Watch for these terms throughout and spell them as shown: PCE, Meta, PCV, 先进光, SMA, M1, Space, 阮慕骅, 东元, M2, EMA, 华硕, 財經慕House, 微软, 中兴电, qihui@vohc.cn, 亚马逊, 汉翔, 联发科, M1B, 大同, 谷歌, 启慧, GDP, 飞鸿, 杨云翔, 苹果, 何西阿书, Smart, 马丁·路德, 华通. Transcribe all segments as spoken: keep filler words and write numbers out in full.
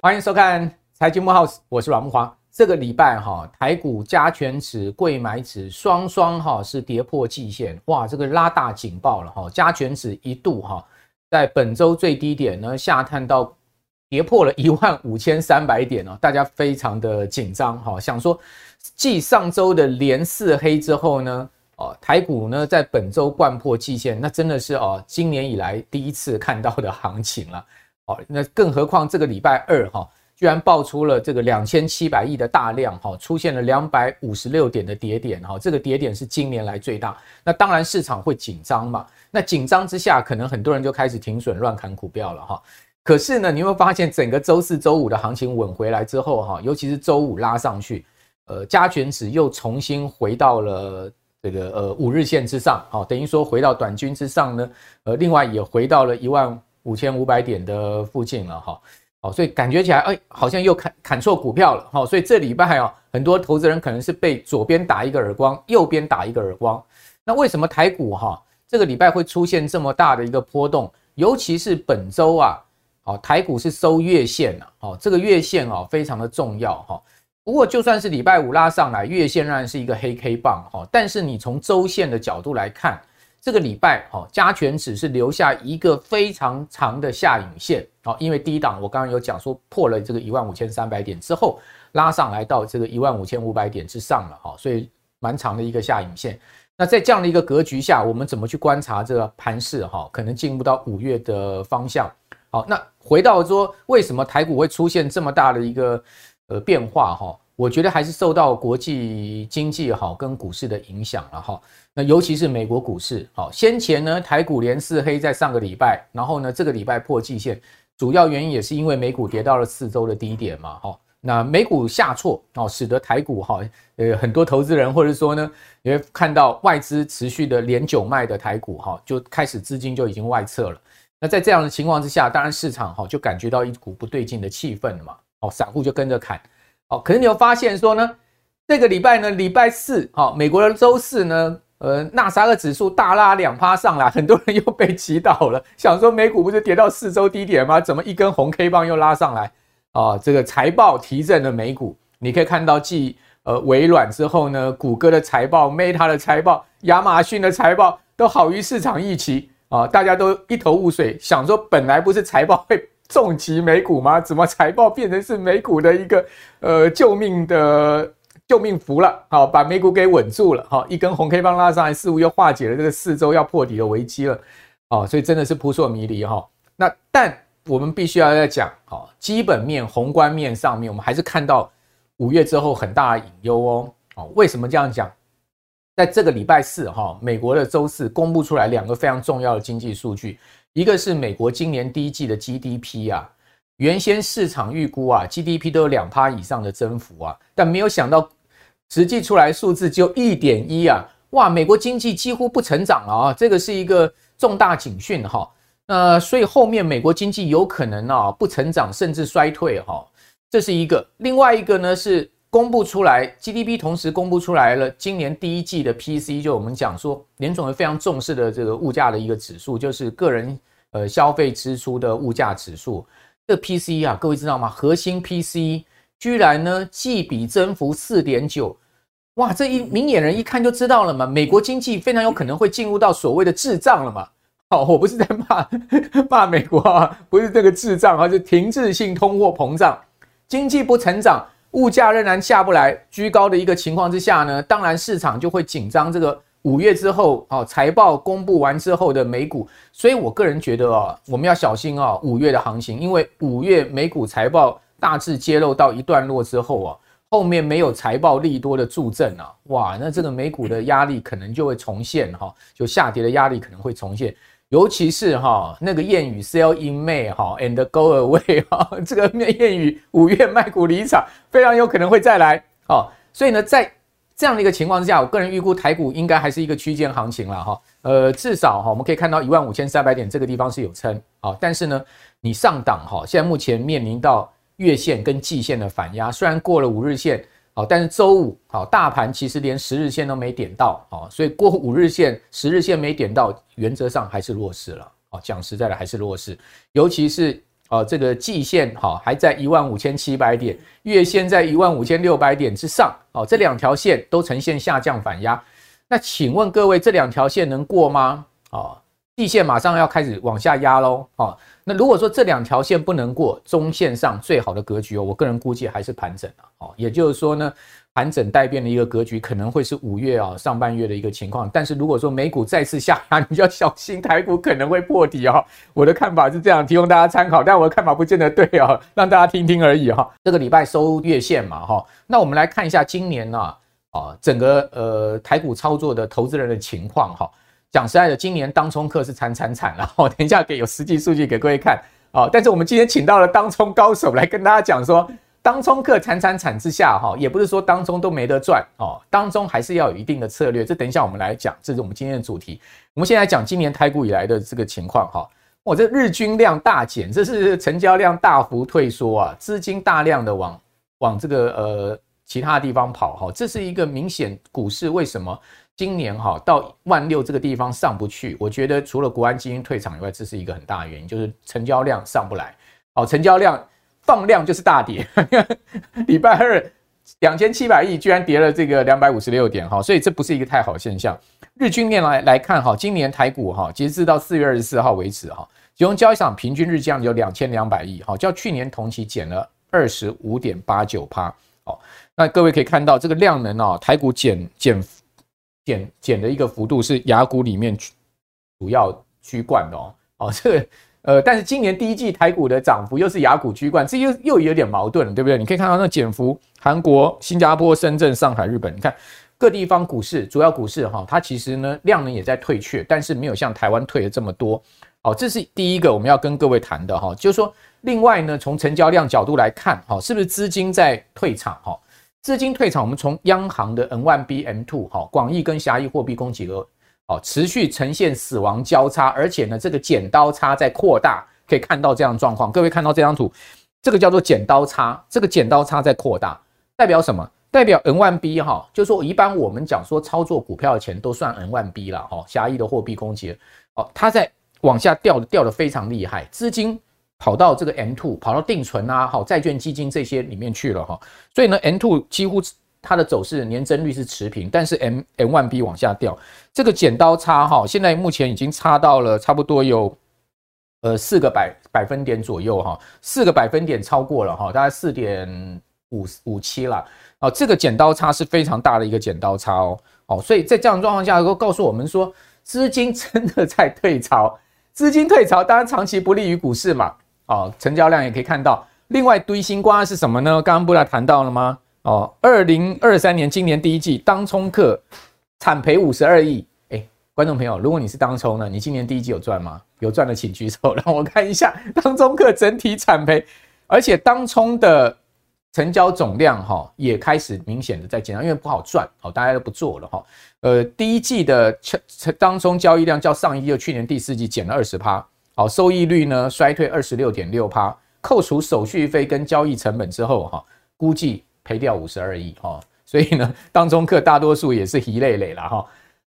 欢迎收看财经慕 House， 我是阮慕骅。这个礼拜哈，台股加权指、柜买指双双哈是跌破季线，哇，这个拉大警报了哈。加权指一度哈在本周最低点呢下探到跌破了一万五千三百点哦，大家非常的紧张哈，想说继上周的连四黑之后呢，哦，台股呢在本周贯破季线，那真的是哦今年以来第一次看到的行情了。哦，那更何况这个礼拜二哈。居然爆出了这个两千七百亿的大量，出现了两百五十六点的跌点，这个跌点是今年来最大。那当然市场会紧张嘛，那紧张之下可能很多人就开始停损乱砍股票了。可是呢，你有没有发现整个周四周五的行情稳回来之后，尤其是周五拉上去，呃，加权指又重新回到了这个呃五日线之上，等于说回到短均之上呢，呃，另外也回到了一万五千五百点的附近了。哦，所以感觉起来，哎，好像又砍砍错股票了，哦，所以这礼拜哦，很多投资人可能是被左边打一个耳光，右边打一个耳光。那为什么台股哈，哦，这个礼拜会出现这么大的一个波动？尤其是本周啊，哦，台股是收月线啊，哦，这个月线哦非常的重要哈，哦。不过就算是礼拜五拉上来，月线仍然是一个黑 K 棒哈，哦，但是你从周线的角度来看，这个礼拜哈，哦，加权指是留下一个非常长的下影线。好，因为第一档我刚刚有讲说破了这个一万五千三百点之后拉上来到这个一万五千五百点之上了，所以蛮长的一个下影线。那在这样的一个格局下，我们怎么去观察这个盘势可能进入到五月的方向。好，那回到说为什么台股会出现这么大的一个呃变化，我觉得还是受到国际经济跟股市的影响了，那尤其是美国股市。先前呢台股连四黑在上个礼拜，然后呢这个礼拜破季线，主要原因也是因为美股跌到了四周的低点嘛，哦，那美股下挫，哦，使得台股，哦呃、很多投资人或者说呢你会看到外资持续的连九卖的台股，哦，就开始资金就已经外撤了。那在这样的情况之下，当然市场，哦，就感觉到一股不对劲的气氛嘛，哦，散户就跟着砍，哦，可是你有发现说呢这个礼拜呢礼拜四，哦，美国的周四呢呃，纳斯达克指数大拉 百分之二 上来，很多人又被击倒了，想说美股不是跌到四周低点吗？怎么一根红 K 棒又拉上来？哦，这个财报提振的美股，你可以看到继呃微软之后呢，谷歌的财报、Meta 的财报、亚马逊的财报都好于市场预期啊，哦，大家都一头雾水，想说本来不是财报会重击美股吗？怎么财报变成是美股的一个呃救命的？救命符了，好，把美股给稳住了，好，一根红 K 棒拉上来，似乎又化解了这个四周要破底的危机了，哦，所以真的是扑朔迷离哈，哦。那但我们必须要再讲，哦，基本面、宏观面上面，我们还是看到五月之后很大的隐忧哦。哦，为什么这样讲？在这个礼拜四哈，哦，美国的周四公布出来两个非常重要的经济数据，一个是美国今年第一季的 G D P 啊。原先市场预估啊 G D P 都有 百分之二 以上的增幅啊，但没有想到实际出来数字就 一点一 啊，哇，美国经济几乎不成长了啊，这个是一个重大警讯哈，呃，所以后面美国经济有可能啊不成长甚至衰退哈，这是一个。另外一个呢是公布出来 G D P 同时公布出来了，今年第一季的 P C E 就我们讲说联总会非常重视的这个物价的一个指数，就是个人呃消费支出的物价指数。这 P C E 啊，各位知道吗？核心 P C E 居然呢季比增幅 四点九，哇，这一明眼人一看就知道了嘛，美国经济非常有可能会进入到所谓的滞胀了嘛。好，哦，我不是在骂骂美国啊，不是这个滞胀啊，是停滞性通货膨胀，经济不成长，物价仍然下不来，居高的一个情况之下呢，当然市场就会紧张。这个五月之后，哦，财报公布完之后的美股，所以我个人觉得，哦，我们要小心啊，哦，五月的行情，因为五月美股财报大致揭露到一段落之后啊，后面没有财报利多的助阵啊，哇，那这个美股的压力可能就会重现哈，哦，就下跌的压力可能会重现，尤其是哈，哦，那个谚语 "Sell in May" 哈，哦，"and go away" 哈，哦，这个谚语五月卖股离场，非常有可能会再来哦，所以呢，在这样的一个情况之下，我个人预估台股应该还是一个区间行情了哈，呃，至少哈，我们可以看到一万五千三百点这个地方是有撑，好，但是呢，你上档哈，现在目前面临到月线跟季线的反压，虽然过了五日线，好，但是周五好，大盘其实连十日线都没点到，好，所以过五日线、十日线没点到，原则上还是弱势了。好，讲实在的还是弱势，尤其是呃这个季线好还在一万五千七百点，月线在一万五千六百点之上，好，这两条线都呈现下降反压。那请问各位，这两条线能过吗？哦，季线马上要开始往下压喽。哦，那如果说这两条线不能过，中线上最好的格局哦，我个人估计还是盘整啊。哦，也就是说呢，盘整待变的一个格局可能会是五月啊、哦、上半月的一个情况。但是如果说美股再次下压，你就要小心台股可能会破底哦。我的看法是这样，提供大家参考，但我的看法不见得对哦，让大家听听而已哈、哦。这个礼拜收月线嘛哈、哦，那我们来看一下今年啊。哦、整个呃台股操作的投资人的情况哈、哦，讲实在的，今年当冲客是惨惨惨了。我、哦、等一下给有实际数据给各位看啊、哦。但是我们今天请到了当冲高手来跟大家讲说，当冲客惨惨惨之下哈、哦，也不是说当冲都没得赚哦，当冲还是要有一定的策略。这等一下我们来讲，这是我们今天的主题。我们先来讲今年台股以来的这个情况哈。哦哦、这日均量大减，这是成交量大幅退缩啊，资金大量的往往这个呃。其他地方跑，这是一个明显股市为什么今年到万六这个地方上不去，我觉得除了国安基金退场以外，这是一个很大的原因，就是成交量上不来。成交量放量就是大跌，礼拜二两千七百亿居然跌了这个两百五十六点，所以这不是一个太好现象。日均量 来, 来看今年台股截至到四月二十四号为止，集中交易场平均日降有两千两百亿，较去年同期减了 百分之二十五点八九。哦，那各位可以看到这个量能哦，台股减减减减的一个幅度是亚股里面主要居冠的哦。哦，这个呃，但是今年第一季台股的涨幅又是亚股居冠，这又又有点矛盾了，对不对？你可以看到那减幅，韩国、新加坡、深圳、上海、日本，你看各地方股市主要股市哈、哦，它其实呢量能也在退却，但是没有像台湾退了这么多。好，这是第一个我们要跟各位谈的哈，就是说，另外呢，从成交量角度来看，哈，是不是资金在退场？哈，资金退场，我们从央行的 M 一 B、M 二， 哈，广义跟狭义货币供给额，好，持续呈现死亡交叉，而且呢，这个剪刀差在扩大，可以看到这样的状况。各位看到这张图，这个叫做剪刀差，这个剪刀差在扩大，代表什么？代表 M 一 B 哈，就是说一般我们讲说操作股票的钱都算 M 一 B 啦，哈，狭义的货币供给额，它在往下掉的掉的非常厉害，资金跑到这个 M 二， 跑到定存啊，好，债券基金这些里面去了哈，所以呢 M 二 几乎它的走势年增率是持平，但是 M 一 B 往下掉，这个剪刀差哈，现在目前已经差到了差不多有呃四个百百分点左右哈，四个百分点超过了哈，大概四点五五七啦，哦，这个剪刀差是非常大的一个剪刀差哦，哦，所以在这样的状况下，都告诉我们说资金真的在退潮。资金退潮当然长期不利于股市嘛，哦，成交量也可以看到。另外堆新瓜是什么呢？刚刚不是谈到了吗？哦 ,二零二三年今年第一季当冲客惨赔五十二亿。诶，观众朋友，如果你是当冲呢，你今年第一季有赚吗？有赚的请举手让我看一下，当冲客整体惨赔，而且当冲的成交总量哈、哦、也开始明显的在减少，因为不好赚，好、哦、大家都不做了哈、哦。呃，第一季的当冲交易量较上一季就去年第四季减了 百分之二十， 好、哦，收益率呢衰退 百分之二十六点六， 扣除手续费跟交易成本之后哈、哦，估计赔掉五十二亿哈、哦。所以呢，当冲客大多数也是疲累累了哈、哦。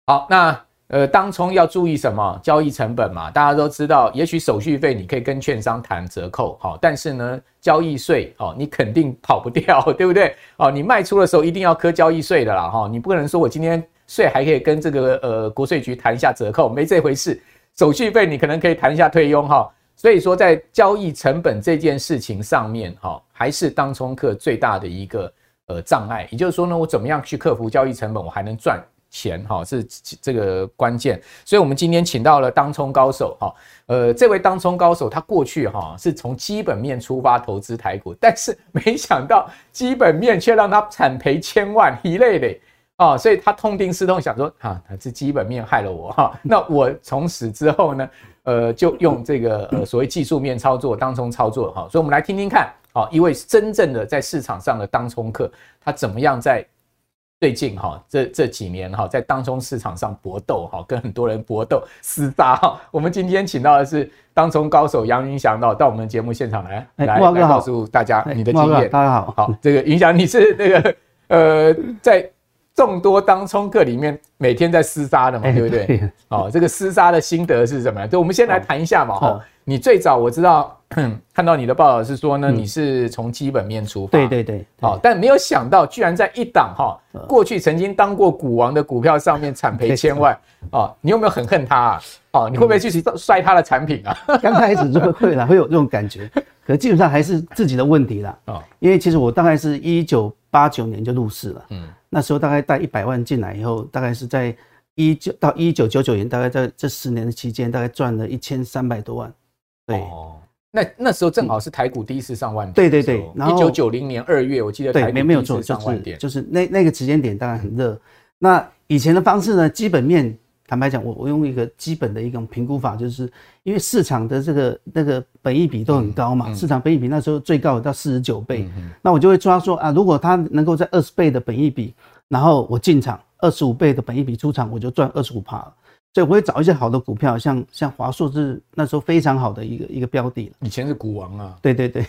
好，那呃当冲要注意什么？交易成本嘛，大家都知道，也许手续费你可以跟券商谈折扣，好、哦，但是呢。交易税、哦、你肯定跑不掉，对不对、哦、你卖出的时候一定要扣交易税的啦、哦、你不可能说我今天税还可以跟这个呃国税局谈一下折扣，没这回事。手续费你可能可以谈一下退佣、哦、所以说在交易成本这件事情上面、哦、还是当冲客最大的一个呃障碍。也就是说呢，我怎么样去克服交易成本，我还能赚钱、哦、是这个关键。所以我们今天请到了当冲高手、哦呃，这位当冲高手，他过去哈、哦、是从基本面出发投资台股，但是没想到基本面却让他惨赔千万一类的哦，所以他痛定思痛，想说啊，这基本面害了我哈、哦，那我从此之后呢，呃，就用这个、呃、所谓技术面操作当冲操作哈、哦，所以我们来听听看，哦，一位真正的在市场上的当冲客，他怎么样在最近哈、哦，这这几年哈、哦，在当冲市场上搏斗哈、哦，跟很多人搏斗厮杀哈。我们今天请到的是当冲高手杨云翔到到我们节目现场来、欸、来告诉大家你的经验。大家好，好，这个云翔你是那个呃，在众多当冲客里面，每天在厮杀的嘛，对不对？对哦，这个厮杀的心得是什么？对，我们先来谈一下嘛。哦哦、你最早我知道看到你的报道是说呢，嗯、你是从基本面出发。对对对。好、哦，但没有想到，居然在一档哈、哦、过去曾经当过股王的股票上面惨赔千万哦，你有没有很恨他啊？哦，你会不会去摔他的产品啊？刚、嗯、开始就会啦，会有这种感觉，可基本上还是自己的问题啦。哦，因为其实我大概是一九八九年就入市了，嗯，那时候大概带一百万进来以后，大概是在一九到一九九九年，大概在这十年的期间，大概赚了一千三百多万。对，哦、那那时候正好是台股第一次上万点、嗯，对对对，然后一九九零年二月，我记得台股第一次上万点，就是、就是那那个时间点当然很热。嗯、那以前的方式呢，基本面坦白讲，我我用一个基本的一种评估法，就是因为市场的这个那个本益比都很高嘛，嗯嗯、市场本益比那时候最高到四十九倍，嗯嗯、那我就会抓说啊，如果它能够在二十倍的本益比，然后我进场二十五倍的本益比出场，我就赚 百分之二十五 了。所以我会找一些好的股票，像像华硕是那时候非常好的一个一个标的了，以前是股王啊，对对对，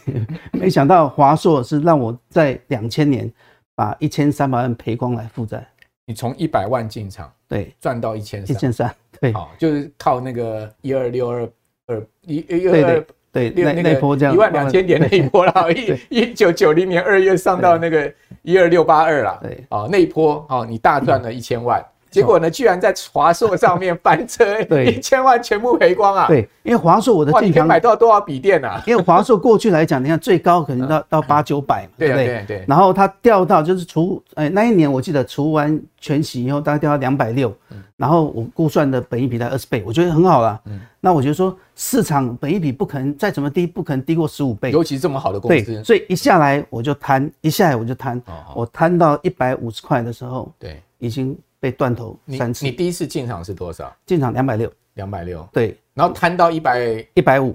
没想到华硕是让我在两千年把一千三百万赔光来负债。你从一百万进场，对，赚到一千三，一千三，对，好，就是靠那个一二六二二一一二对那那波这样一万两千点那一波啦，一一九九零年二月上到那个一二六八二啦，对，哦那一波哦你大赚了一千万，结果呢居然在华硕上面翻车，一千万全部赔光啊，对，因为华硕我的你可以买到多少笔电啊？因为华硕过去来讲，你看最高可能到到八九百嘛，对不对？对，然后它掉到就是除哎那一年我记得除完全息以后大概掉到两百六十，然后我估算的本益比在二十倍，我觉得很好啦。嗯，那我觉得说市场本益比不可能再怎么低，不可能低过十五倍，尤其是这么好的公司。对，所以一下来我就摊，一下来我就摊，哦哦、我摊到一百五十块的时候，对，已经被断头三次。你你第一次进场是多少？进场两百六十，两百六，对，然后摊到一百一百五，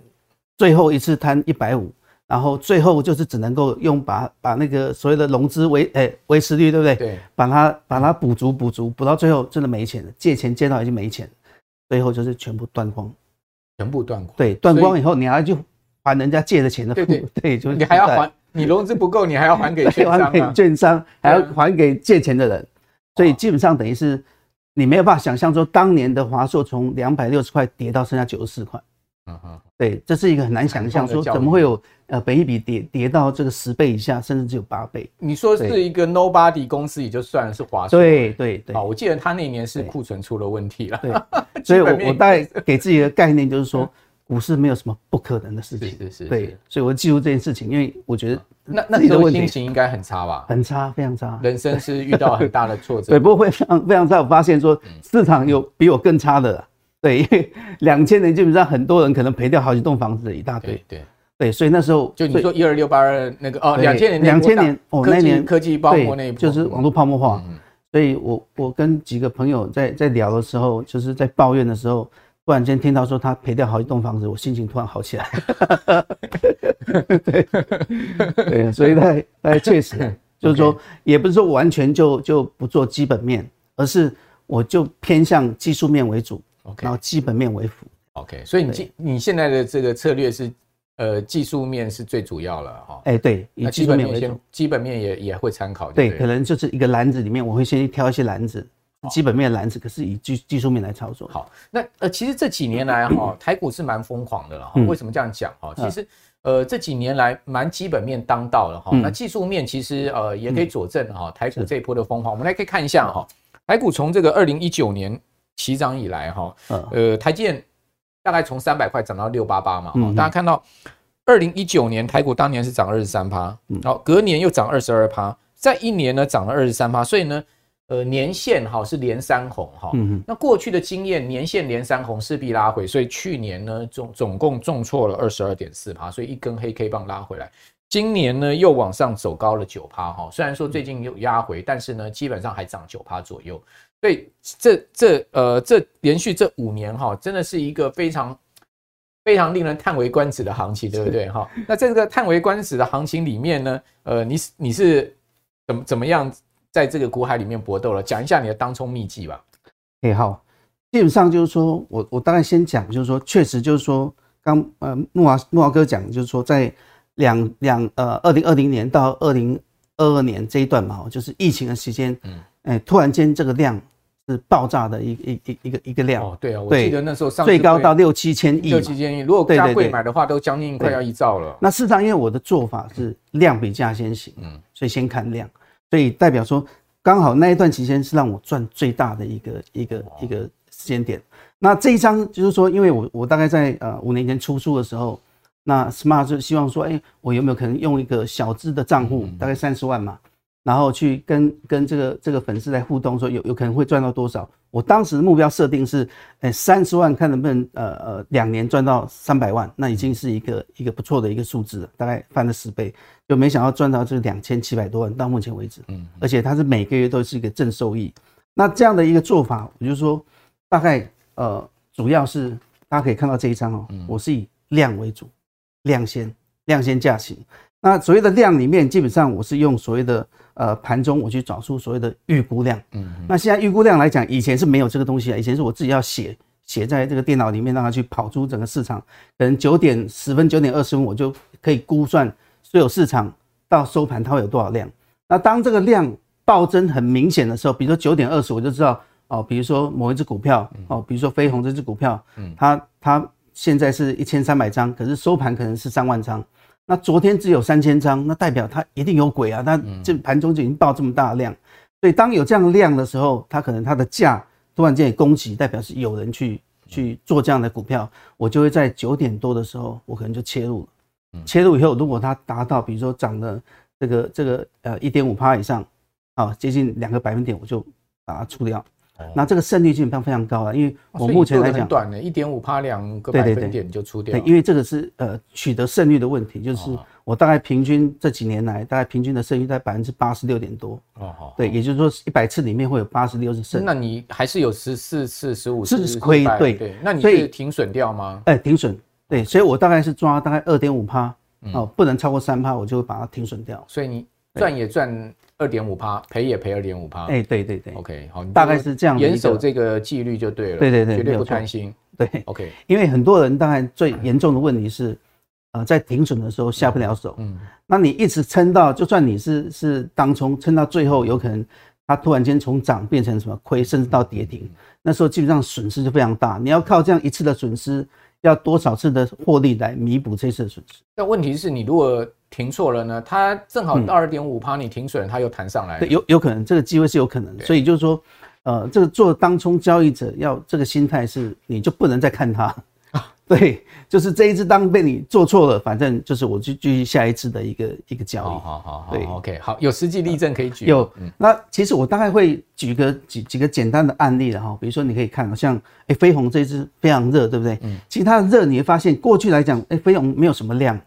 最后一次摊一百五十。然后最后就是只能够用把把那个所谓的融资维诶维持率，对不对？对，把它把它补足补足，补到最后真的没钱了，借钱借到已经没钱了，最后就是全部断光，全部断光。对，断光以后你还要去还人家借的钱的付，对对对，就是你还要还，你融资不够，你还要还给券商、啊，还给券商，还要还给借钱的人，所以基本上等于是你没有办法想象说当年的华硕从两百六十块跌到剩下九十四块。嗯哼，对，这是一个很难想象，说怎么会有呃本益比跌跌到这个十倍以下，甚至只有八倍。你说是一个 nobody 公司也就算了，是华硕。对对对。好，我记得他那年是库存出了问题了。对，所以我我大概给自己的概念就是说，股市没有什么不可能的事情。是是是。对，所以我记住这件事情，因为我觉得那那你的心情应该很差吧？很差，非常差。人生是遇到很大的挫折。对，不过会非常非常差。我发现说市场有比我更差的啦。对，因为两千年基本上很多人可能赔掉好几栋房子的一大堆。对对对，所以那时候就你说一二六八二那个哦，两千年两千年哦那年科技泡沫那一波，就是网络泡沫化。嗯嗯，所以我我跟几个朋友在在聊的时候，就是在抱怨的时候，突然间听到说他赔掉好几栋房子，我心情突然好起来。对对，所以他他确实就是说，也不是说完全就就不做基本面，而是我就偏向技术面为主。Okay, 然后基本面为辅。OK， 所以你你现在的这个策略是，呃，技术面是最主要了哈。哎、欸，对，以基本面为主，基本面也也会参考。对，可能就是一个篮子里面，我会先去挑一些篮子，哦、基本面的篮子，可是以技技术面来操作。好，那呃，其实这几年来哈，台股是蛮疯狂的了哈。嗯、为什么这样讲哈？其实。嗯呃，这几年来蛮基本面当道了哈，嗯、那技术面其实呃也可以佐证哈、嗯、台股这一波的疯狂。我们来可以看一下哈，台股从这个二零一九年。起涨以来哈，呃，台积电大概从三百块涨到六八八嘛，嗯、大家看到二零一九年台股当年是涨二十三趴，然后隔年又涨二十二趴，在一年呢涨了二十三趴，所以呢，呃，年线哈是连三红哈，嗯、那过去的经验年线连三红势必拉回，所以去年呢总总共重挫了二十二点四趴，所以一根黑 K 棒拉回来。今年呢又往上走高了 百分之九 哈，虽然说最近有压回，但是呢基本上还涨 百分之九 左右。所以这这呃这连续这五年哈，真的是一个非常非常令人叹为观止的行情，对不对哈？那在这个叹为观止的行情里面呢，呃你你是怎么怎么样在这个股海里面搏斗了？讲一下你的当冲秘籍吧。哎，好，基本上就是说我我大概先讲，就是说确实就是说刚呃慕驊慕驊哥讲，就是说在两两呃，二零二零年到二零二二零二二年这一段嘛，就是疫情的时间，嗯，哎、欸，突然间这个量是爆炸的一一一一个一个量。哦，对啊，我记得那时候上最高到六七千亿，六七千亿，如果价柜买的话，對對對都将近快要一兆了。那事实上，因为我的做法是量比价先行，嗯，所以先看量，所以代表说刚好那一段期间是让我赚最大的一个一个一个时间点。那这一张就是说，因为我我大概在呃五年前出书的时候。那 Smart 就希望说，哎、欸，我有没有可能用一个小资的账户，大概三十万嘛，然后去跟跟这个这个粉丝来互动，说有有可能会赚到多少？我当时的目标设定是，哎、欸，三十万看能不能呃呃两年赚到三百万，那已经是一个一个不错的一个数字了，大概翻了十倍，就没想到赚到这两千七百多万到目前为止，嗯，而且它是每个月都是一个正收益。那这样的一个做法，我就说大概呃主要是大家可以看到这一张哦、喔，我是以量为主。量先量先价行，那所谓的量里面，基本上我是用所谓的呃盘中，我去找出所谓的预估量。嗯，那现在预估量来讲，以前是没有这个东西啊，以前是我自己要写写在这个电脑里面，让它去跑出整个市场。可能九点十分、九点二十分，我就可以估算所有市场到收盘它会有多少量。那当这个量暴增很明显的时候，比如说九点二十，我就知道哦，比如说某一只股票哦，比如说飞鸿这只股票，它它。现在是一千三百张，可是收盘可能是三万张，那昨天只有三千张，那代表它一定有鬼啊，它这盘中就已经爆这么大的量，所以当有这样的量的时候，它可能它的价突然间也攻击，代表是有人去去做这样的股票，我就会在九点多的时候我可能就切入了，切入以后如果它达到比如说涨了这个这个呃 一点五趴 以上啊，接近两个百分点，我就把它出掉。那这个胜率基本上非常高了，因为我目前来讲，短的 一点五趴 两个百分点就出掉。对，因为这个是呃取得胜率的问题，就是我大概平均这几年来，大概平均的胜率在 百分之八十六 点多。哦，对，也就是说一百次里面会有八十六是胜。那你还是有十四次、十五次是亏，对。那你是停损掉吗？哎，停损，对，所以我大概是抓大概 二点五趴， 哦，不能超过 三趴 我就会把它停损掉。所以你赚也赚 百分之二点五， 赔也赔 百分之二点五、欸、对对对 OK 好，大概是这样的，严守这个纪律就对了，对对对，绝对不贪心，对 OK。 因为很多人当然最严重的问题是、呃、在停损的时候下不了手、嗯嗯、那你一直撑到，就算你是是当冲撑到最后，有可能它突然间从涨变成什么亏，甚至到跌停、嗯嗯、那时候基本上损失就非常大，你要靠这样一次的损失，要多少次的获利来弥补这次的损失。但问题是你如果停错了呢，它正好到 百分之二点五 你停损了，它又弹上来了、嗯、對，有有可能，这个机会是有可能的。所以就是说呃这个做当冲交易者要这个心态是，你就不能再看它、啊、对，就是这一支当被你做错了，反正就是我就继续下一支的一个一个交易。好好好，对 OK 好，有实际例证可以举、呃、有、嗯、那其实我大概会举个 几, 几个简单的案例啦，比如说你可以看像、欸、飞鸿这一支非常热，对不对、嗯、其实它的热你会发现过去来讲、欸、飞鸿没有什么量，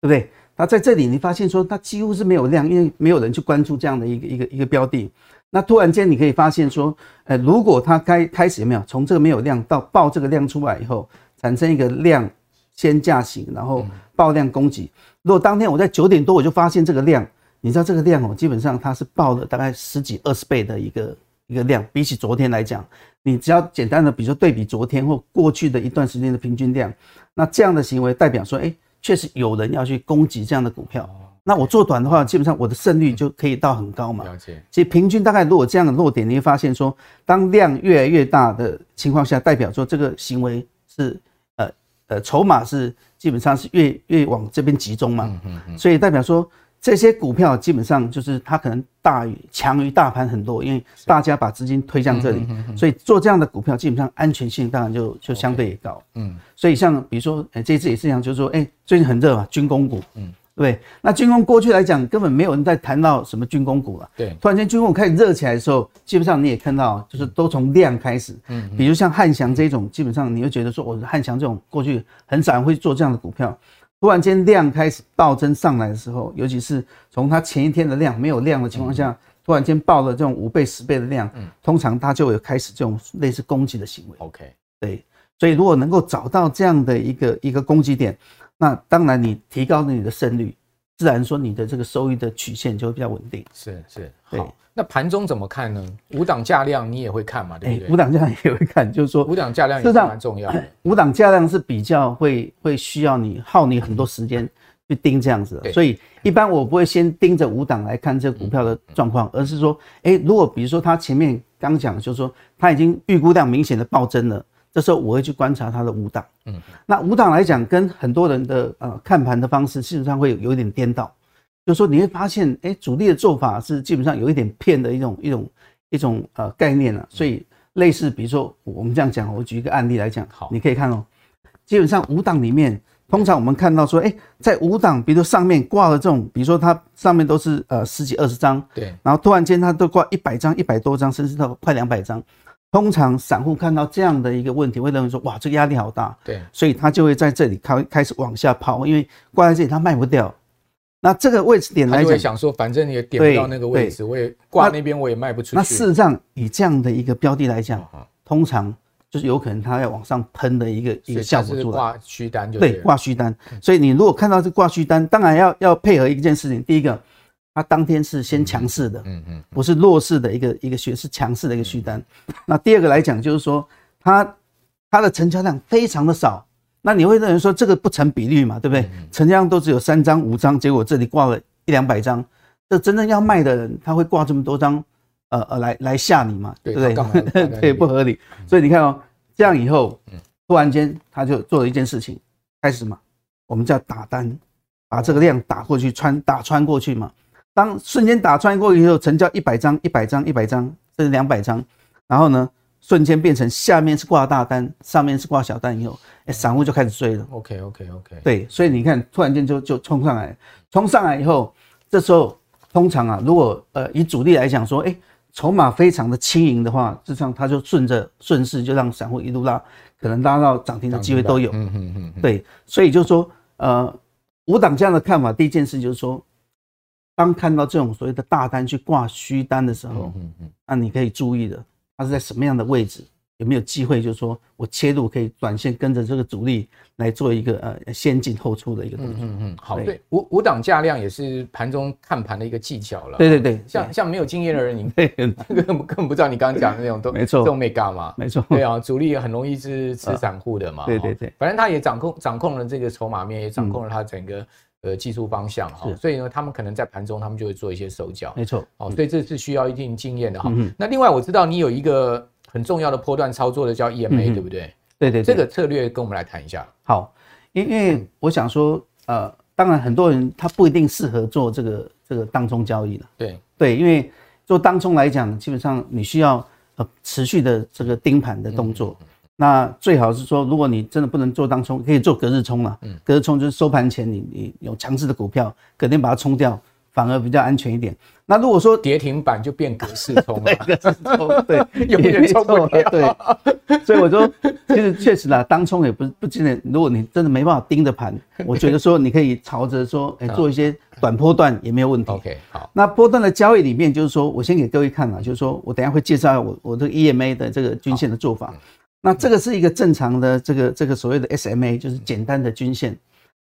对不对？那在这里你发现说它几乎是没有量，因为没有人去关注这样的一个一个一个标的。那突然间你可以发现说，呃，如果它开开始有没有从这个没有量到爆这个量出来以后，产生一个量先价行，然后爆量攻击。如果当天我在九点多我就发现这个量，你知道这个量哦，基本上它是爆了大概十几二十倍的一个一个量，比起昨天来讲，你只要简单的比如说对比昨天或过去的一段时间的平均量，那这样的行为代表说，哎。确实有人要去攻击这样的股票，那我做短的话，基本上我的胜率就可以到很高嘛。了解。其实平均大概如果这样的落点，你会发现说，当量越来越大的情况下，代表说这个行为是呃呃筹码是基本上是越越往这边集中嘛。嗯嗯嗯。所以代表说这些股票基本上就是它可能大于强于大盘很多，因为大家把资金推向这里，嗯嗯嗯、所以做这样的股票基本上安全性当然就就相对也高。Okay, 嗯，所以像比如说，哎、欸，这一次也是一样，就是说，哎、欸，最近很热嘛，军工股，嗯，对不对？那军工过去来讲，根本没有人在谈到什么军工股了。对，突然间军工股开始热起来的时候，基本上你也看到，就是都从量开始。嗯，比如像汉翔这种，基本上你会觉得说，我汉翔这种过去很少人会做这样的股票。突然间量开始暴增上来的时候，尤其是从它前一天的量没有量的情况下，嗯、突然间爆了这种五倍、十倍的量，嗯、通常它就有开始这种类似攻击的行为。OK， 对，所以如果能够找到这样的一个一个攻击点，那当然你提高了你的胜率，自然说你的这个收益的曲线就会比较稳定。是是，好。那盘中怎么看呢？五档价量你也会看嘛，对不对？欸、五档价量也会看，就是说五档价量也是蛮重要的。五档价量是比较会会需要你耗你很多时间去盯这样子。所以一般我不会先盯着五档来看这股票的状况，而是说，哎，如果比如说它前面刚讲，就是说它已经预估量明显的暴增了，这时候我会去观察它的五档。嗯，那五档来讲，跟很多人的呃看盘的方式，事实上会有一点颠倒，就是说你会发现，哎，主力的做法是基本上有一点骗的一种一种一种呃概念了、啊。所以类似，比如说我们这样讲，我举一个案例来讲，好，你可以看哦，基本上五档里面。通常我们看到说，哎、欸，在五档，比如说上面挂了这种，比如说它上面都是呃十几二十张，对，然后突然间它都挂一百张、一百多张，甚至到快两百张。通常散户看到这样的一个问题，会认为说，哇，这个压力好大，对，所以他就会在这里开开始往下抛，因为挂在这里他卖不掉。那这个位置点来讲，他就会想说，反正你也点不到那个位置，我也挂那边我也卖不出去。那事实上，以这样的一个标的来讲，通常。就是有可能它要往上喷的一个一个效果出来，挂虚单就对，挂虚单。所以你如果看到这挂虚单，当然要要配合一件事情，第一个，它当天是先强势的，嗯嗯，不是弱势的一个一个虚，是强势的一个虚单。那第二个来讲，就是说它它的成交量非常的少，那你会认为说这个不成比率嘛，对不对？成交量都只有三张五张，结果这里挂了一两百张，这真正要卖的人，他会挂这么多张。呃呃，来来吓你嘛，对不对？对，不合理。所以你看哦，这样以后，突然间他就做了一件事情，开始嘛，我们叫打单，把这个量打过去，穿打穿过去嘛。当瞬间打穿过去以后，成交一百张、一百张、一百张，这是两百张。然后呢，瞬间变成下面是挂大单，上面是挂小单以后，哎，散户就开始追了。OK OK OK。对，所以你看，突然间就就冲上来，冲上来以后，这时候通常啊，如果呃以主力来讲说，哎。筹码非常的轻盈的话，事实上它就顺着顺势就让散户一路拉，可能拉到涨停的机会都有。嗯嗯嗯，对，所以就说，呃，五档这样的看法，第一件事就是说，当看到这种所谓的大单去挂虚单的时候，嗯嗯，那你可以注意的，它是在什么样的位置，有没有机会，就是说我切入可以短线跟着这个主力来做一个呃先进后出的一个动作。嗯嗯，好，对，五五档价量也是盘中看盘的一个技巧了。对对对，像像没有经验的人，你根本不知道你刚刚讲的那种都没错，这种没干嘛？没错，对啊，主力很容易是吃散户的嘛。对对对，反正他也掌控掌控了这个筹码面，也掌控了他整个呃技术方向哈，所以呢，他们可能在盘中他们就会做一些手脚。没错，哦，所以这是需要一定经验的哈。那另外我知道你有一个。很重要的波段操作的叫 E M A、嗯、对不对？对 对, 对，这个策略跟我们来谈一下。好，因为我想说，呃，当然很多人他不一定适合做这个这个当冲交易了。对对，因为做当冲来讲，基本上你需要呃持续的这个盯盘的动作。嗯、那最好是说，如果你真的不能做当冲，可以做隔日冲啦。嗯、隔日冲就是收盘前你你有强势的股票，隔天把它冲掉。反而比较安全一点。那如果说跌停板就变格式冲了，格式冲，对，有人冲不掉。对，所以我说，其实确实啦，当冲也不不尽然。如果你真的没办法盯着盘，我觉得说你可以朝着说，哎、欸，做一些短波段也没有问题。OK， 好。那波段的交易里面，就是说我先给各位看啦，就是说我等一下会介绍我我这个 E M A 的这个均线的做法。嗯、那这个是一个正常的这个这个所谓的 S M A， 就是简单的均线。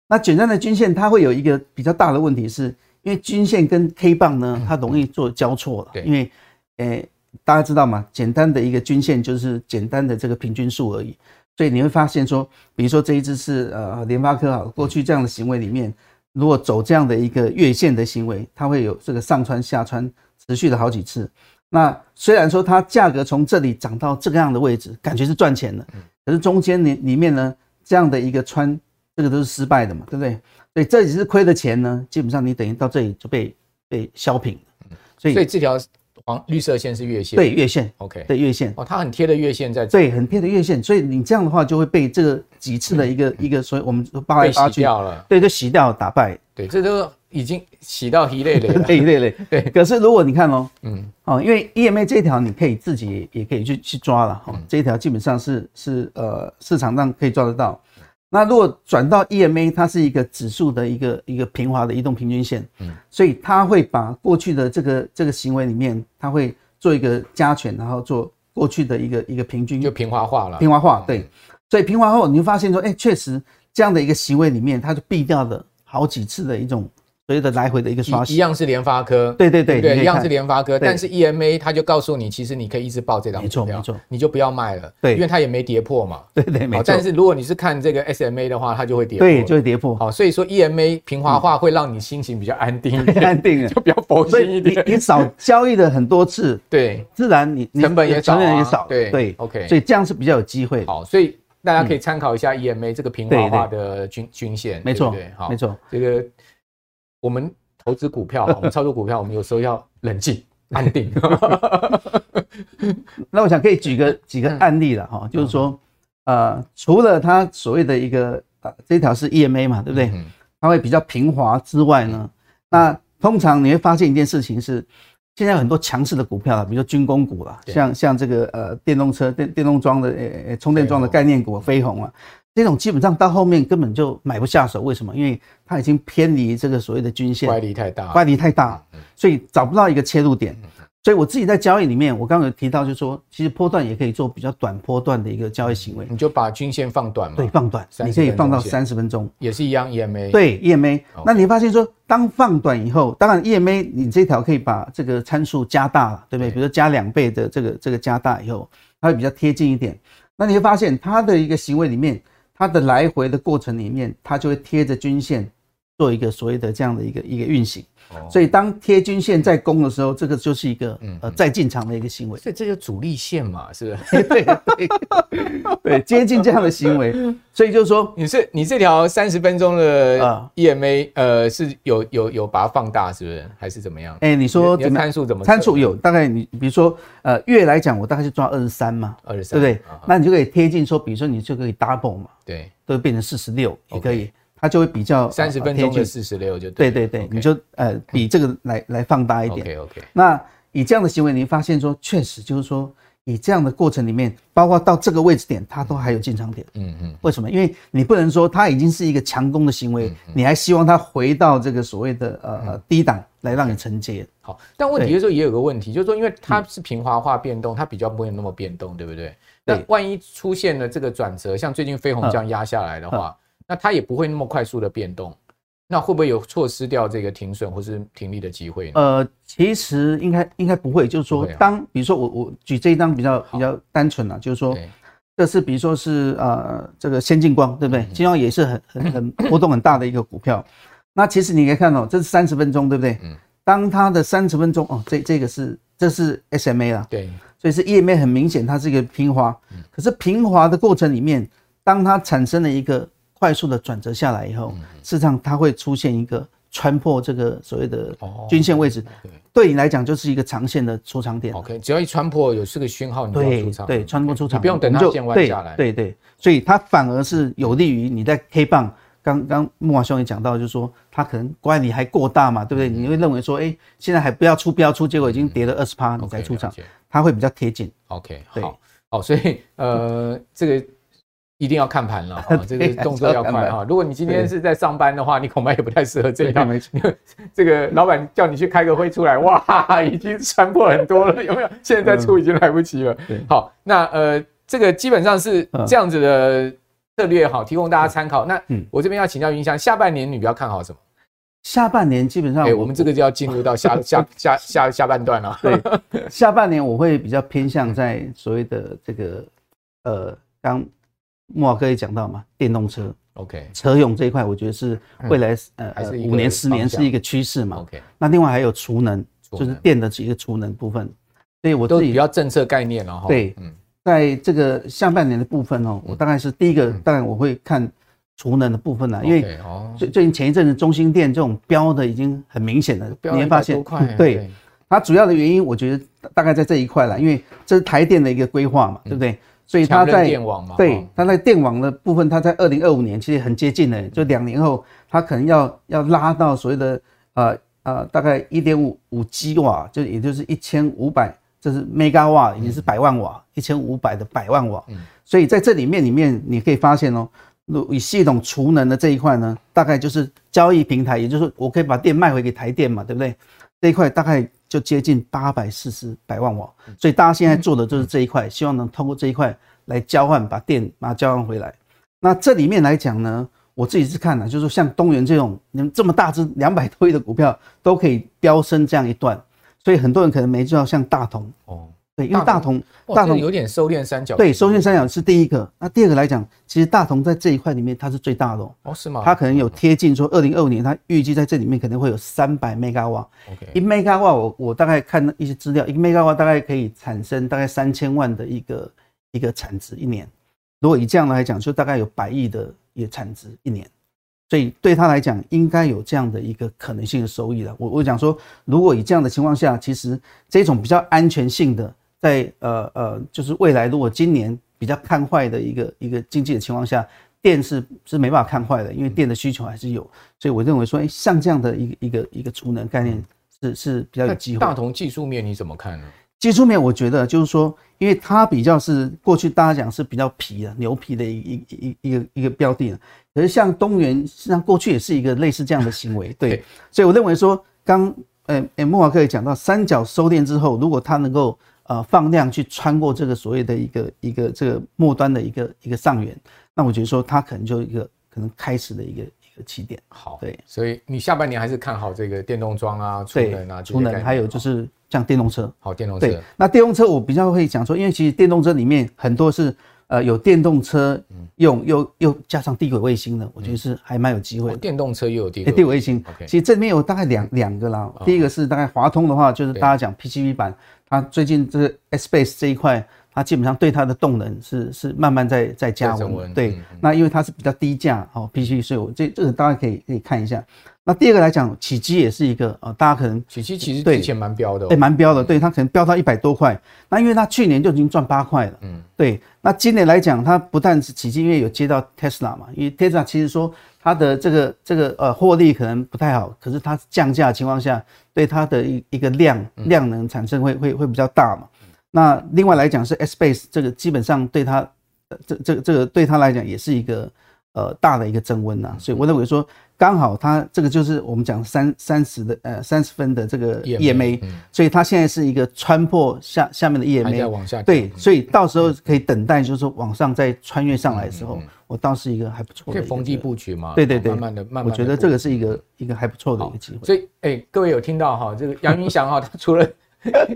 那简单的均线它会有一个比较大的问题是。因为均线跟 K 棒呢，它容易做交错了。嗯、因为，诶，大家知道嘛，简单的一个均线就是简单的这个平均数而已。所以你会发现说，比如说这一支是呃联发科啊，过去这样的行为里面，如果走这样的一个月线的行为，它会有这个上穿下穿持续了好几次。那虽然说它价格从这里涨到这个样的位置，感觉是赚钱的，可是中间里面呢，这样的一个穿，这个都是失败的嘛，对不对？所以这只是亏的钱呢，基本上你等于到这里就被被削平了。所以所以这条黄绿色线是月线，对月线 ，OK， 对月线。哦，它很贴的月线在这里，对，很贴的月线。所以你这样的话就会被这个几次的一个、嗯、一个，所以我们扒来扒去，被洗掉了，对，就洗掉打败。对，这都已经洗到一类类了，一类类。对。可是如果你看哦，嗯，哦，因为 E M A 这条你可以自己也可以去去抓了，哦，嗯、这一条基本上是是呃市场上可以抓得到。那如果转到 E M A， 它是一个指数的一个一个平滑的移动平均线，嗯，所以它会把过去的这个这个行为里面，它会做一个加权，然后做过去的一个一个平均，就平滑化了，平滑化，对，所以平滑后你会发现说，哎、欸，确实这样的一个行为里面，它就避掉了好几次的一种所谓的来回的一个刷新。一样是联发科，对对 对, 对, 对，一样是联发科，但是 E M A 它就告诉你，其实你可以一直抱这张股票，没错没错，你就不要卖了，对，因为它也没跌破嘛，对对没错。但是如果你是看这个 S M A 的话，它就会跌破，对，就会跌破。好，所以说 E M A 平滑化会让你心情比较安定一点，安定了就比较佛心一点。所以 你, 你少交易了很多次，对，自然你成本也少、啊，成本也少，对对 ，OK， 所以这样是比较有机会。好，所以大家可以参考一下 E M A 这个平滑化的均、嗯、均线，没错，好，没错。这个我们投资股票，我们操作股票，我们有时候要冷静、安定。那我想可以举个几个案例了哈、嗯，就是说，呃，除了它所谓的一个呃这条是 E M A 嘛，对不对？嗯、它会比较平滑之外呢，嗯、那通常你会发现一件事情是。现在有很多强势的股票啦，比如说军工股啦，像像这个呃电动车、电电动桩的、欸、充电桩的概念股飞鸿啊，这种基本上到后面根本就买不下手。为什么？因为它已经偏离这个所谓的均线，乖离太大，乖离太大，所以找不到一个切入点。所以我自己在交易里面，我刚刚有提到，就是说其实波段也可以做比较短波段的一个交易行为，你就把均线放短嘛，对，放短，你可以放到三十分钟，也是一样 E M A， 对 E M A、okay。那你发现说，当放短以后，当然 E M A 你这条可以把这个参数加大了，对不对？对，比如说加两倍的这个这个加大以后，它会比较贴近一点。那你会发现它的一个行为里面，它的来回的过程里面，它就会贴着均线做一个所谓的这样的一个一个运行。所以当贴均线在攻的时候，这个就是一个呃再进场的一个行为，所以这就是主力线嘛，是不是？对对对，接近这样的行为，所以就是说你是你这条三十分钟的 E M A， 呃是有有有把它放大，是不是？还是怎么样？哎、欸，你说怎么参数怎么参数有大概你比如说呃月来讲，我大概就抓二十三嘛，二十三对不对？啊、那你就可以贴近说，比如说你就可以 double 嘛，对，都变成四十六也可以。Okay。它就会比较三十分钟的四十六就对对对、okay。 你就呃比这个来来放大一点。OK OK。那以这样的行为，你发现说确实就是说，以这样的过程里面，包括到这个位置点，它都还有进场点。嗯嗯。为什么？因为你不能说它已经是一个强攻的行为，嗯嗯、你还希望它回到这个所谓的呃、嗯、低档来让你承接。好，但问题就是说也有个问题，就是说因为它是平滑化变动，它比较不会那么变动，对不对？那万一出现了这个转折，像最近飞鸿这样压下来的话。嗯嗯，那它也不会那么快速的变动，那会不会有错失掉这个停损或是停利的机会呢？呃，其实应该应该不会，就是说，当比如说我我举这一张比较比较单纯啦，就是说，这是比如说是呃这个先进光，对不对？先进光也是很很很波动很大的一个股票。那其实你可以看哦，这是三十分钟，对不对？嗯。当它的三十分钟哦，这这个是这是 S M A 啦，对，所以是 E M A 很明显，它是一个平滑，可是平滑的过程里面，当它产生了一个快速的转折下来以后，事实上它会出现一个穿破这个所谓的均线位置，哦、对你来讲就是一个长线的出场点。OK， 只要一穿破有这个讯号，你就要出场。对，对，穿破出场，你不用等它线弯下来。对 对, 对，所以它反而是有利于你在 K 棒。刚刚慕驊兄也讲到，就是说它可能乖离还过大嘛，对不对？你会认为说，哎、欸，现在还不要出，不要出，结果已经跌了 百分之二十 你才出场，它、嗯 okay， 会比较贴近。OK， 好，好，所以呃，这个。一定要看盘了、哦，这个动作要快哈、哦。如果你今天是在上班的话，你恐怕也不太适合这样。这个老板叫你去开个会出来，哇，已经穿破很多了，有没有？现在出已经来不及了。嗯、好，那呃，这个基本上是这样子的策略哈，提供大家参考。嗯、那我这边要请教芸香，下半年你比较看好什么？下半年基本上我、欸，我们这个就要进入到下下下下下半段了。对，下半年我会比较偏向在所谓的这个呃刚。慕驊哥也讲到嘛，电动车 ，OK， 车用这一块，我觉得是未来、嗯、呃五年十年是一个趋势嘛。OK， 那另外还有储能，就是电的一个储能部分。所以我自己都比较政策概念了哈。对，嗯、在这个下半年的部分哦，我大概是第一个，嗯、当然我会看储能的部分啦，嗯、因为最最近前一阵子中兴电这种标的已经很明显了，你会发现，嗯、对。对，它主要的原因，我觉得大概在这一块啦，因为这是台电的一个规划嘛，对不对？嗯，所以它在电网嘛，对，它在电网的部分，它在二零二五年其实很接近了，就两年后，它可能要要拉到所谓的呃呃大概一点五五 G 瓦，就也就是一千五百，这是 mega 瓦，已经是百万瓦，一千五百的百万瓦。所以在这里面里面，你可以发现哦，以系统储能的这一块呢，大概就是交易平台，也就是我可以把电卖回给台电嘛，对不对？这一块大概就接近八百四十百万瓦，所以大家现在做的就是这一块，希望能通过这一块来交换，把电把它交换回来。那这里面来讲呢，我自己是看了，就是像东元这种这么大只两百多亿的股票都可以飙升这样一段，所以很多人可能没注意到像大同哦，对，因为大同大同有点收敛三角，对，收敛三角是第一个。那第二个来讲，其实大同在这一块里面它是最大的哦，哦是吗？它可能有贴近说二零二五年，它预计在这里面可能会有三百 megawatt， 一 megawatt 我我大概看一些资料，一 megawatt 大概可以产生大概三千万的一个一个产值一年。如果以这样来讲，就大概有百亿的也产值一年，所以对他来讲应该有这样的一个可能性的收益了。我我讲说，如果以这样的情况下，其实这种比较安全性的，在呃呃，就是未来如果今年比较看坏的一个一个经济的情况下，电是是没办法看坏的，因为电的需求还是有。所以我认为说，欸、像这样的一个一个一个储能概念是是比较有机会。大同技术面你怎么看呢？技术面我觉得就是说，因为它比较是过去大家讲是比较皮的牛皮的一个一一个一个标的，可是像东元实际上过去也是一个类似这样的行为，对，所以我认为说，刚呃呃慕驊哥也讲到，三角收敛之后，如果它能够呃放量去穿过这个所谓的一个一个这个末端的一个一个上缘，那我觉得说它可能就一个可能开始的一个。起点好，对，所以你下半年还是看好这个电动桩啊、储能啊、储能，还有就是像电动车。好，电动车。对，那电动车我比较会讲说，因为其实电动车里面很多是呃有电动车用，又又加上地轨卫星的，我觉得是还蛮有机会的、嗯哦。电动车又有地轨、欸、地轨卫星， okay. 其实这里面有大概两两个啦、哦。第一个是大概华通的话，就是大家讲 P C V 版，它最近这个 Space 这一块。它基本上对它的动能是是慢慢在在加温，对、嗯嗯，那因为它是比较低价哦，必须，所以我这这个大家可以可以看一下。那第二个来讲，启碁也是一个啊、呃，大家可能启碁其实之前蛮飙的、哦，对，蛮飙的，对，它可能飙到一百多块，那因为它去年就已经赚八块了，嗯，对。那今年来讲，它不但是启碁，因为有接到 Tesla 嘛，因为 Tesla 其实说它的这个这个呃获利可能不太好，可是它降价的情况下，对它的一一个量量能产生会会会比较大嘛。那另外来讲是 Space 这个基本上对它，这这这个对它来讲也是一个呃大的一个增温呐、啊，所以我认为说刚好它这个就是我们讲三三十的呃三十分的这个 E M A， 所以它现在是一个穿破下下面的 E M A， 还在往下对，所以到时候可以等待就是往上再穿越上来的时候，我倒是一个还不错的一个逢低布局嘛，对对对，慢慢的慢慢，我觉得这个是一个一个还不错的一个机会。所以哎、欸，各位有听到哈，这个杨云翔哈，他除了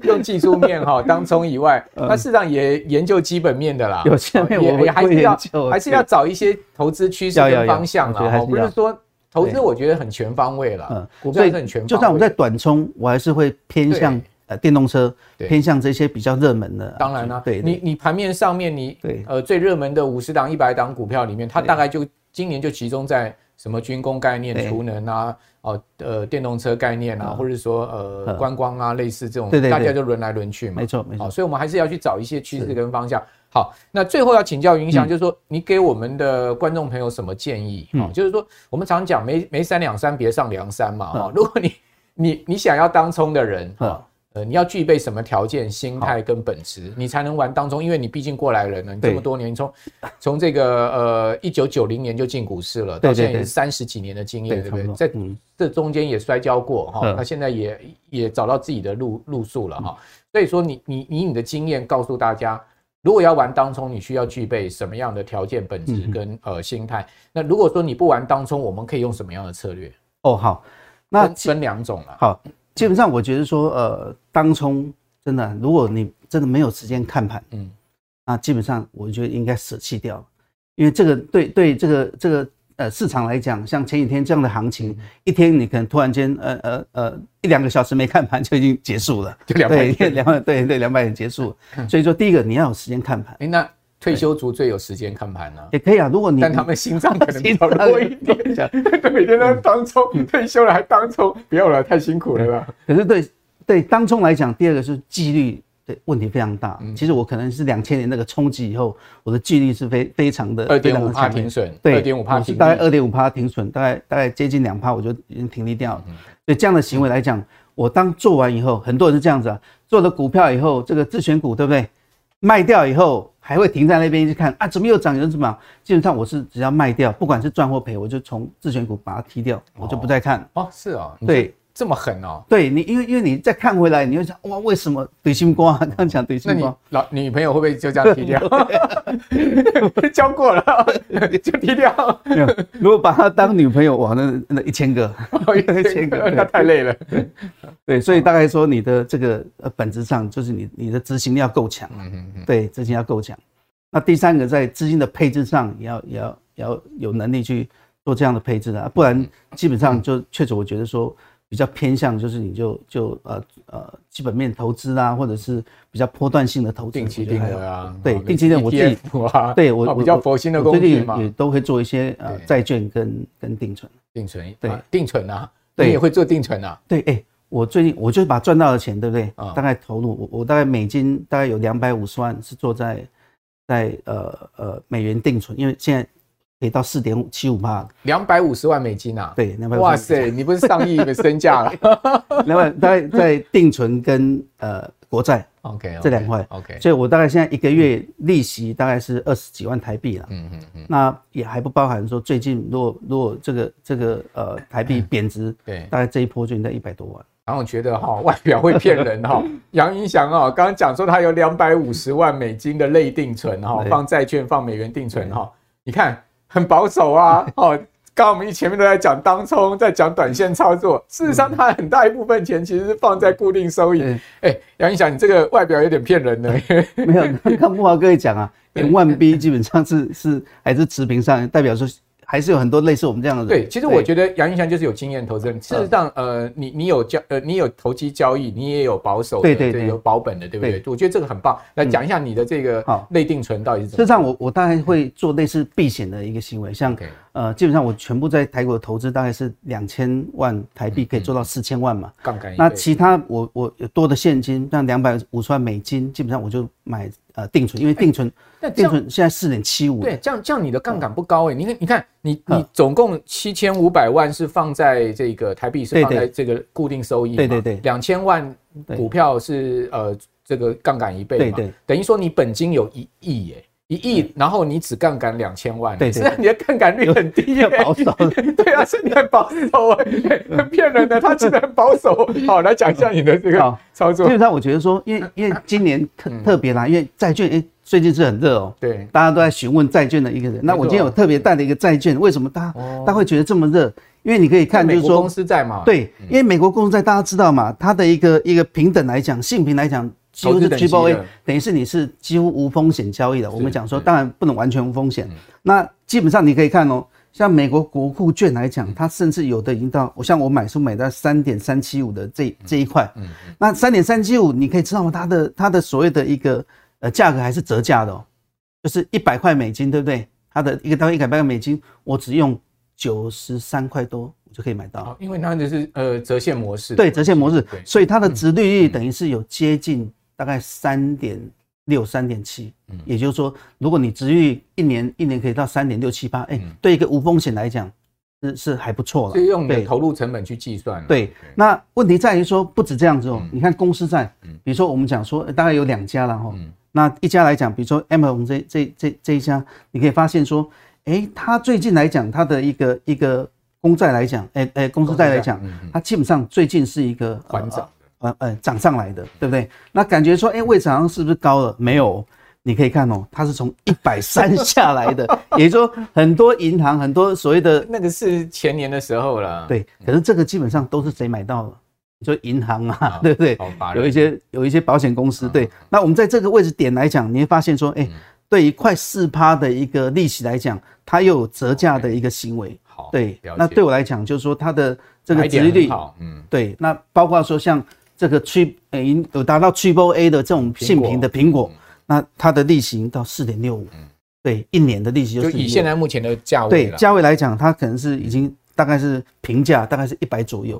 用技术面哈、哦、当冲以外，他事实上也研究基本面的啦，有基本面我也还是要还是要找一些投资趋势跟方向啦，不是说投资我觉得很全方位啦，股票是很全方位。就算我在短冲，我还是会偏向呃电动车，偏向这些比较热门的。当然啦、啊，你你盘面上面你呃最热门的五十档一百档股票里面，它大概就今年就集中在。什么军工概念、储能啊，哦，呃，电动车概念啊，嗯、或者说呃，观光啊，类似这种，对对对，大家就轮来轮去嘛。没错，没错。所以我们还是要去找一些趋势跟方向。好，那最后要请教云翔，就是说你给我们的观众朋友什么建议？嗯哦、就是说我们常讲没没三两三别上梁山嘛。嗯哦、如果你你你想要当冲的人，嗯哦呃，你要具备什么条件、心态跟本质，你才能玩当中？因为你毕竟过来人了，你这么多年，从从这个呃一九九零年就进股市了，到现在也是三十几年的经验，对不对？在这中间也摔跤过哈、哦，那现在也也找到自己的路路数了哈、哦。所以说你，你你以你的经验告诉大家，如果要玩当冲，你需要具备什么样的条件、本质跟呃心态？那如果说你不玩当冲，我们可以用什么样的策略？哦，好，那分两种了。好。基本上我觉得说，呃，当冲真的，如果你真的没有时间看盘，嗯，啊，基本上我觉得应该舍弃掉，因为这个对对这个这个呃市场来讲，像前几天这样的行情，嗯、一天你可能突然间呃呃呃一两个小时没看盘就已经结束了，就两百点，两百对对两百点结束、嗯。所以说第一个你要有时间看盘。哎、欸，那退休族最有时间看盘呢、啊，也可以啊。如果你但他们心脏可能比较弱一点，对每天都当冲、嗯，退休了还当冲，不要了，太辛苦了吧。可是对。对当冲来讲，第二个是纪律的问题非常大。嗯、其实我可能是两千年那个冲击以后，我的纪律是非非常的 二点五趴 停损，对 ，二点五趴 停，大概 二点五趴 停损，大概大概接近 百分之二 我就已经停利掉了、嗯。所以这样的行为来讲，我当做完以后，很多人是这样子啊，做了股票以后，这个自选股对不对？卖掉以后还会停在那边去看啊，怎么又涨又怎么涨？基本上我是只要卖掉，不管是赚或赔，我就从自选股把它踢掉，我就不再看。哦，哦是哦，对。这么狠哦？对你，因为因为你再看回来，你会想哇，为什么怼心光啊？这样讲怼心光，那你老女朋友会不会就这样踢掉？我教过了，就踢掉。如果把她当女朋友，哇，那那一千个，哦、一千个，那太累了。对，所以大概说你的这个本质上就是你你的执行力要够强、啊，嗯嗯对，执行要够强。那第三个，在资金的配置上，也要也要也要有能力去做这样的配置啊，不然基本上就确实我觉得说。比较偏向就是你就就呃呃基本面投资啊，或者是比较波段性的投资，定期定额啊，对，定期定额我自己对我比较佛心的工具嘛，也都会做一些呃债券跟跟定存，定存对定存啊，你也会做定存啊？对，哎，我最近我就是把赚到的钱，对不对？大概投入我我大概美金大概有两百五十万是做在在呃呃美元定存，因为现在。可以到 百分之四点七五 两百五十万美金啊，对，哇塞，你不是上亿的身价了。另外大概在定存跟呃国债 OK 这两块 OK， 所以我大概现在一个月利息大概是二十几万台币了，嗯嗯嗯，那也还不包含说最近如果如果这个这个呃台币贬值，对，大概这一波就应该一百多万。然后我觉得哈、哦，外表会骗人哈、哦。杨云翔啊，刚刚讲说他有两百五十万美金的类定存哈、哦，放债券、放美元定存哈、哦，你看。很保守啊，哦，刚刚我们前面都在讲当冲，在讲短线操作，事实上它很大一部分钱其实是放在固定收益。哎，杨云翔，你这个外表有点骗人呢。没有，刚刚慕骅哥也讲啊，M 一 B 基本上是是还是持平上，代表说还是有很多类似我们这样的人。对，其实我觉得杨云翔就是有经验投资人。事实上，呃，你你有交呃你有投机交易，你也有保守的，对对对，有保本的，对不对？我觉得这个很棒。来讲一下你的这个类定存到底是怎么？事实上，我我大概会做类似避险的一个行为，像呃，基本上我全部在台股的投资大概是两千万台币，可以做到四千万嘛。杠杆。那其他我我有多的现金，像两百五十万美金，基本上我就买呃定存，因为定存。定存现在四点七五，对，这样这样你的杠杆不高哎、欸，你看你看你你总共七千五百万是放在这个台币是放在这个固定收益嘛，对对对，两千万股票是呃这个杠杆一倍嘛，对对，等于说你本金有一亿哎，一亿，然后你只杠杆两千万，对，所以你的杠杆率很低、欸，保守，对啊，是你很保守哎、欸，很骗人的，他其实很保守。好，来讲一下你的这个操作。基本上我觉得说，因为因为今年特别啦，因为债券哎。最近是很热哦，对，大家都在询问债券的一个人。那我今天有特别带了一个债券，为什么大家会觉得这么热？因为你可以看，就是说美国公司债嘛，对，因为美国公司债大家知道嘛，它的一个一个平等来讲，性平来讲，几乎是 G 八 A， 等于是你是几乎无风险交易的。我们讲说，当然不能完全无风险。那基本上你可以看哦，像美国国库券来讲，它甚至有的已经到，像我买书买到三点三七五的这这一块，那三点三七五，你可以知道吗？它的它的所谓的一个。呃，价格还是折价的哦，就是一百块美金，对不对？它的一个单位一百块美金，我只用九十三块多，我就可以买到。哦、因为它就是呃折现模式，对，折现模式，所以它的殖利率等于是有接近大概三点六、三点七，也就是说，如果你殖利率一年一年可以到三点六七八，哎，对一个无风险来讲是是还不错了。所以用你的投入成本去计算。对，对那问题在于说不止这样子哦，嗯、你看公司债，比如说我们讲说、呃、大概有两家了哈、哦。嗯那一家来讲，比如说 M 一 这这这这一家，你可以发现说，哎，它最近来讲，它的一个一个公债来讲，哎哎，公司债来讲，它基本上最近是一个缓涨，呃呃涨上来的，对不对？那感觉说，哎，位置好像是不是高了？没有，你可以看哦，它是从一百三下来的，也就是说，很多银行，很多所谓的那个是前年的时候了，对。可是这个基本上都是谁买到了？你说银行啊，对不对？有一些有一些保险公司，对。那我们在这个位置点来讲，你会发现说，哎，对于快 百分之四 的一个利息来讲，它又有折价的一个行为。好，对。那对我来讲，就是说它的这个殖利率，嗯，对。那包括说像这个去呃有达到 Triple A 的这种信评的苹果，那它的利息到 四点六五， 对，一年的利息就以现在目前的价位，对价位来讲，它可能是已经大概是平价，大概是一百左右。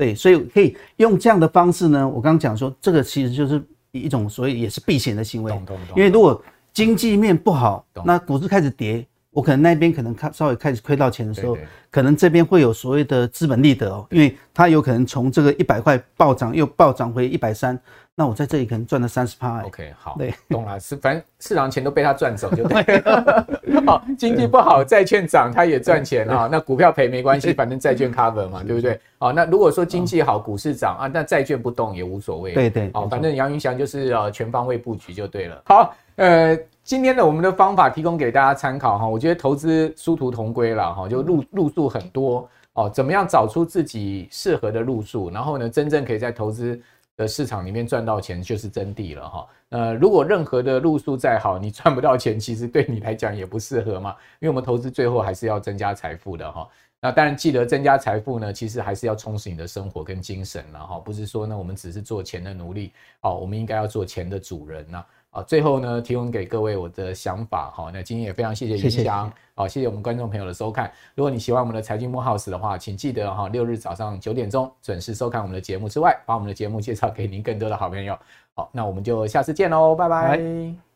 对，所以可以用这样的方式呢。我刚刚讲说，这个其实就是一种，所以也是避险的行为。因为如果经济面不好，那股市开始跌，我可能那边可能稍微开始亏到钱的时候，可能这边会有所谓的资本利得哦，因为它有可能从这个一百块暴涨又暴涨回一百三，那我在这里可能赚了 百分之三十。 OK， 好，对，懂了，是反正市场钱都被他赚走就对了。好，经济不好，债券涨他也赚钱啊、哦，那股票赔没关系，反正债券 cover 嘛，对不对？好、哦，那如果说经济好，股市涨啊，那债券不动也无所谓。对对，好、哦，反正杨云翔就是呃全方位布局就对了。好，呃。今天的我们的方法提供给大家参考哈，我觉得投资殊途同归了哈，就路路数很多哦，怎么样找出自己适合的路数，然后呢，真正可以在投资的市场里面赚到钱就是真谛了哈。呃，如果任何的路数再好，你赚不到钱，其实对你来讲也不适合嘛，因为我们投资最后还是要增加财富的哈。那当然，记得增加财富呢，其实还是要充实你的生活跟精神了哈，不是说呢我们只是做钱的奴隶哦，我们应该要做钱的主人呐。啊，最后呢，提供给各位我的想法哈。那今天也非常谢谢云翔，好，谢谢我们观众朋友的收看。如果你喜欢我们的财经慕 House 的话，请记得哈，六日早上九点钟准时收看我们的节目之外，把我们的节目介绍给您更多的好朋友。好，那我们就下次见喽，拜拜。